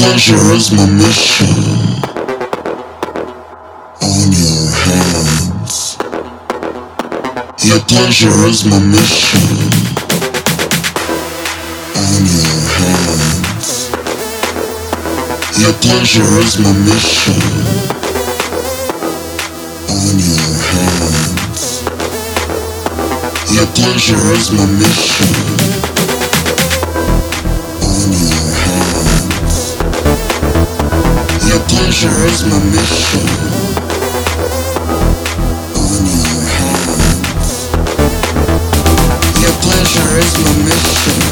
pleasure is my mission. On your hands. Your pleasure is my mission. On your hands. Your pleasure is my mission. On your hands. Your pleasure is my mission. Pleasure is my mission. On your hands. Your pleasure is my mission.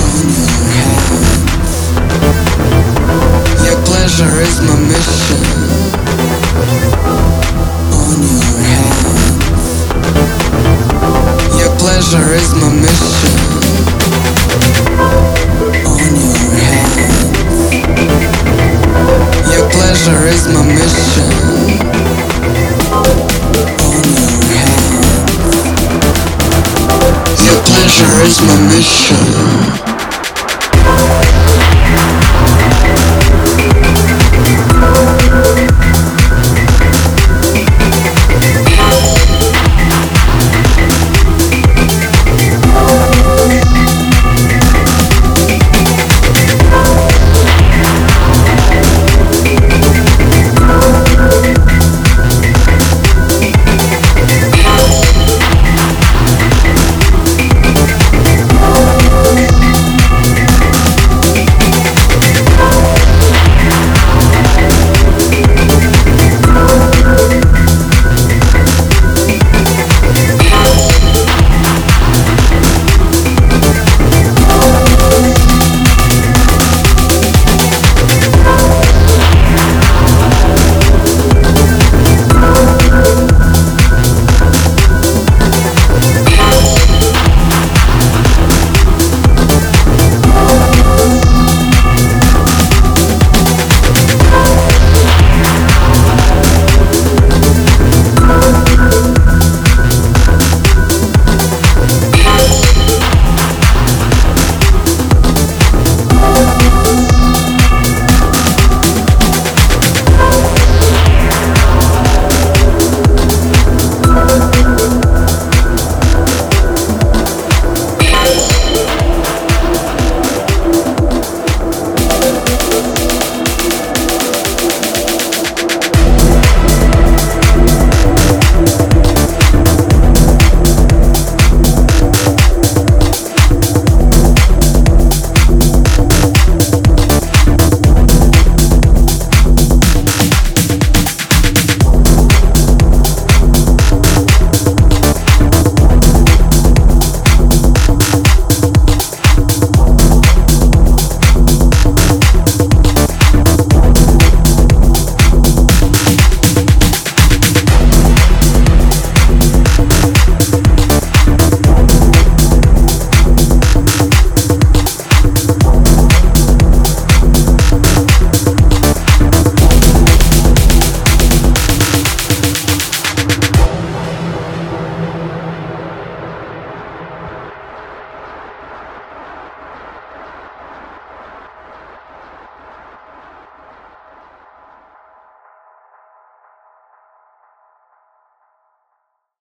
On your hands. Your pleasure is my mission. On your hands. Your pleasure is my mission. On your hands. Your pleasure is my mission. On your hands. Your pleasure is my mission.